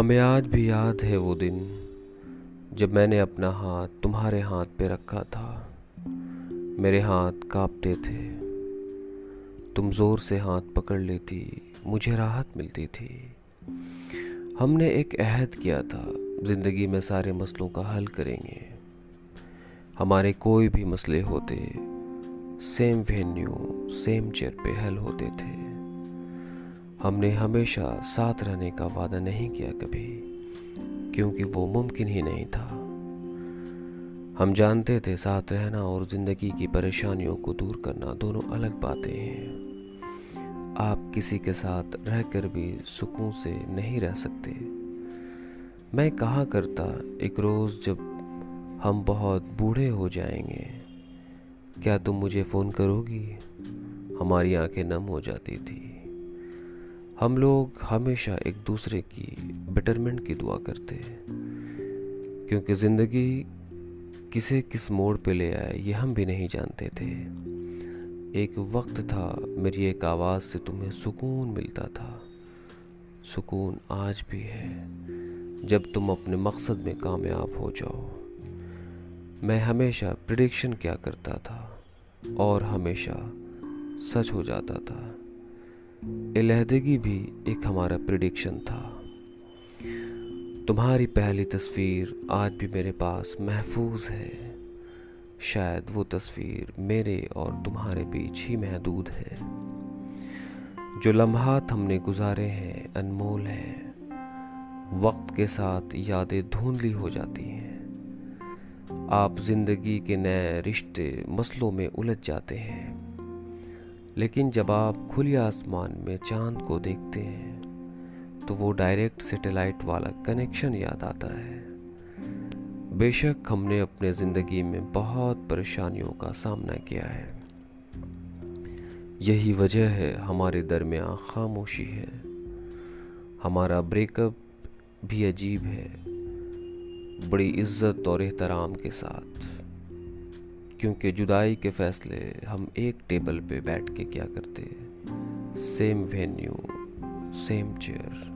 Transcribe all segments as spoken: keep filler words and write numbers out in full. हमें आज भी याद है वो दिन जब मैंने अपना हाथ तुम्हारे हाथ पे रखा था। मेरे हाथ कांपते थे, तुम ज़ोर से हाथ पकड़ लेती, मुझे राहत मिलती थी। हमने एक अहद किया था, ज़िंदगी में सारे मसलों का हल करेंगे। हमारे कोई भी मसले होते, सेम वेन्यू सेम चेयर पे हल होते थे। हमने हमेशा साथ रहने का वादा नहीं किया कभी, क्योंकि वो मुमकिन ही नहीं था। हम जानते थे साथ रहना और ज़िंदगी की परेशानियों को दूर करना दोनों अलग बातें हैं। आप किसी के साथ रहकर भी सुकून से नहीं रह सकते। मैं कहा करता, एक रोज़ जब हम बहुत बूढ़े हो जाएंगे, क्या तुम मुझे फ़ोन करोगी? हमारी आंखें नम हो जाती थी। हम लोग हमेशा एक दूसरे की बेटरमेंट की दुआ करते, क्योंकि ज़िंदगी किसे किस मोड़ पे ले आए ये हम भी नहीं जानते थे। एक वक्त था मेरी एक आवाज़ से तुम्हें सुकून मिलता था। सुकून आज भी है जब तुम अपने मकसद में कामयाब हो जाओ। मैं हमेशा प्रेडिक्शन किया करता था और हमेशा सच हो जाता था। इलहदगी भी एक हमारा प्रेडिक्शन था। तुम्हारी पहली तस्वीर आज भी मेरे पास महफूज है। शायद वो तस्वीर मेरे और तुम्हारे बीच ही महदूद है। जो लम्हात हमने गुजारे हैं अनमोल हैं। वक्त के साथ यादें धुंधली हो जाती हैं। आप जिंदगी के नए रिश्ते मसलों में उलझ जाते हैं, लेकिन जब आप खुले आसमान में चांद को देखते हैं तो वो डायरेक्ट सैटेलाइट वाला कनेक्शन याद आता है। बेशक हमने अपने ज़िंदगी में बहुत परेशानियों का सामना किया है। यही वजह है हमारे दरमियान खामोशी है। हमारा ब्रेकअप भी अजीब है, बड़ी इज्जत और एहतराम के साथ, क्योंकि जुदाई के फैसले हम एक टेबल पे बैठ के क्या करते, सेम वेन्यू सेम चेयर।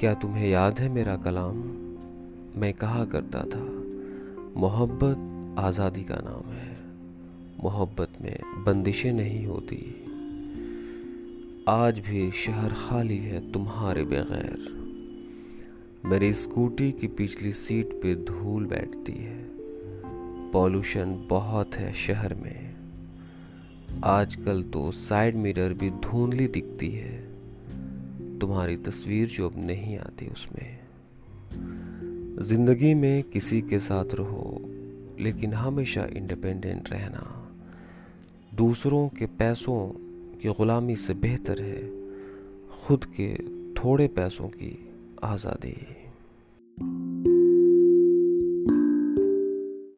क्या तुम्हें याद है मेरा कलाम? मैं कहा करता था, मोहब्बत आज़ादी का नाम है। मोहब्बत में बंदिशें नहीं होती। आज भी शहर खाली है तुम्हारे बगैर। मेरी स्कूटी की पिछली सीट पे धूल बैठती है। पॉल्यूशन बहुत है शहर में। आजकल तो साइड मिरर भी धुंधली दिखती है। तुम्हारी तस्वीर जो अब नहीं आती उसमें। जिंदगी में किसी के साथ रहो, लेकिन हमेशा इंडिपेंडेंट रहना दूसरों के पैसों की गुलामी से बेहतर है, खुद के थोड़े पैसों की आज़ादी।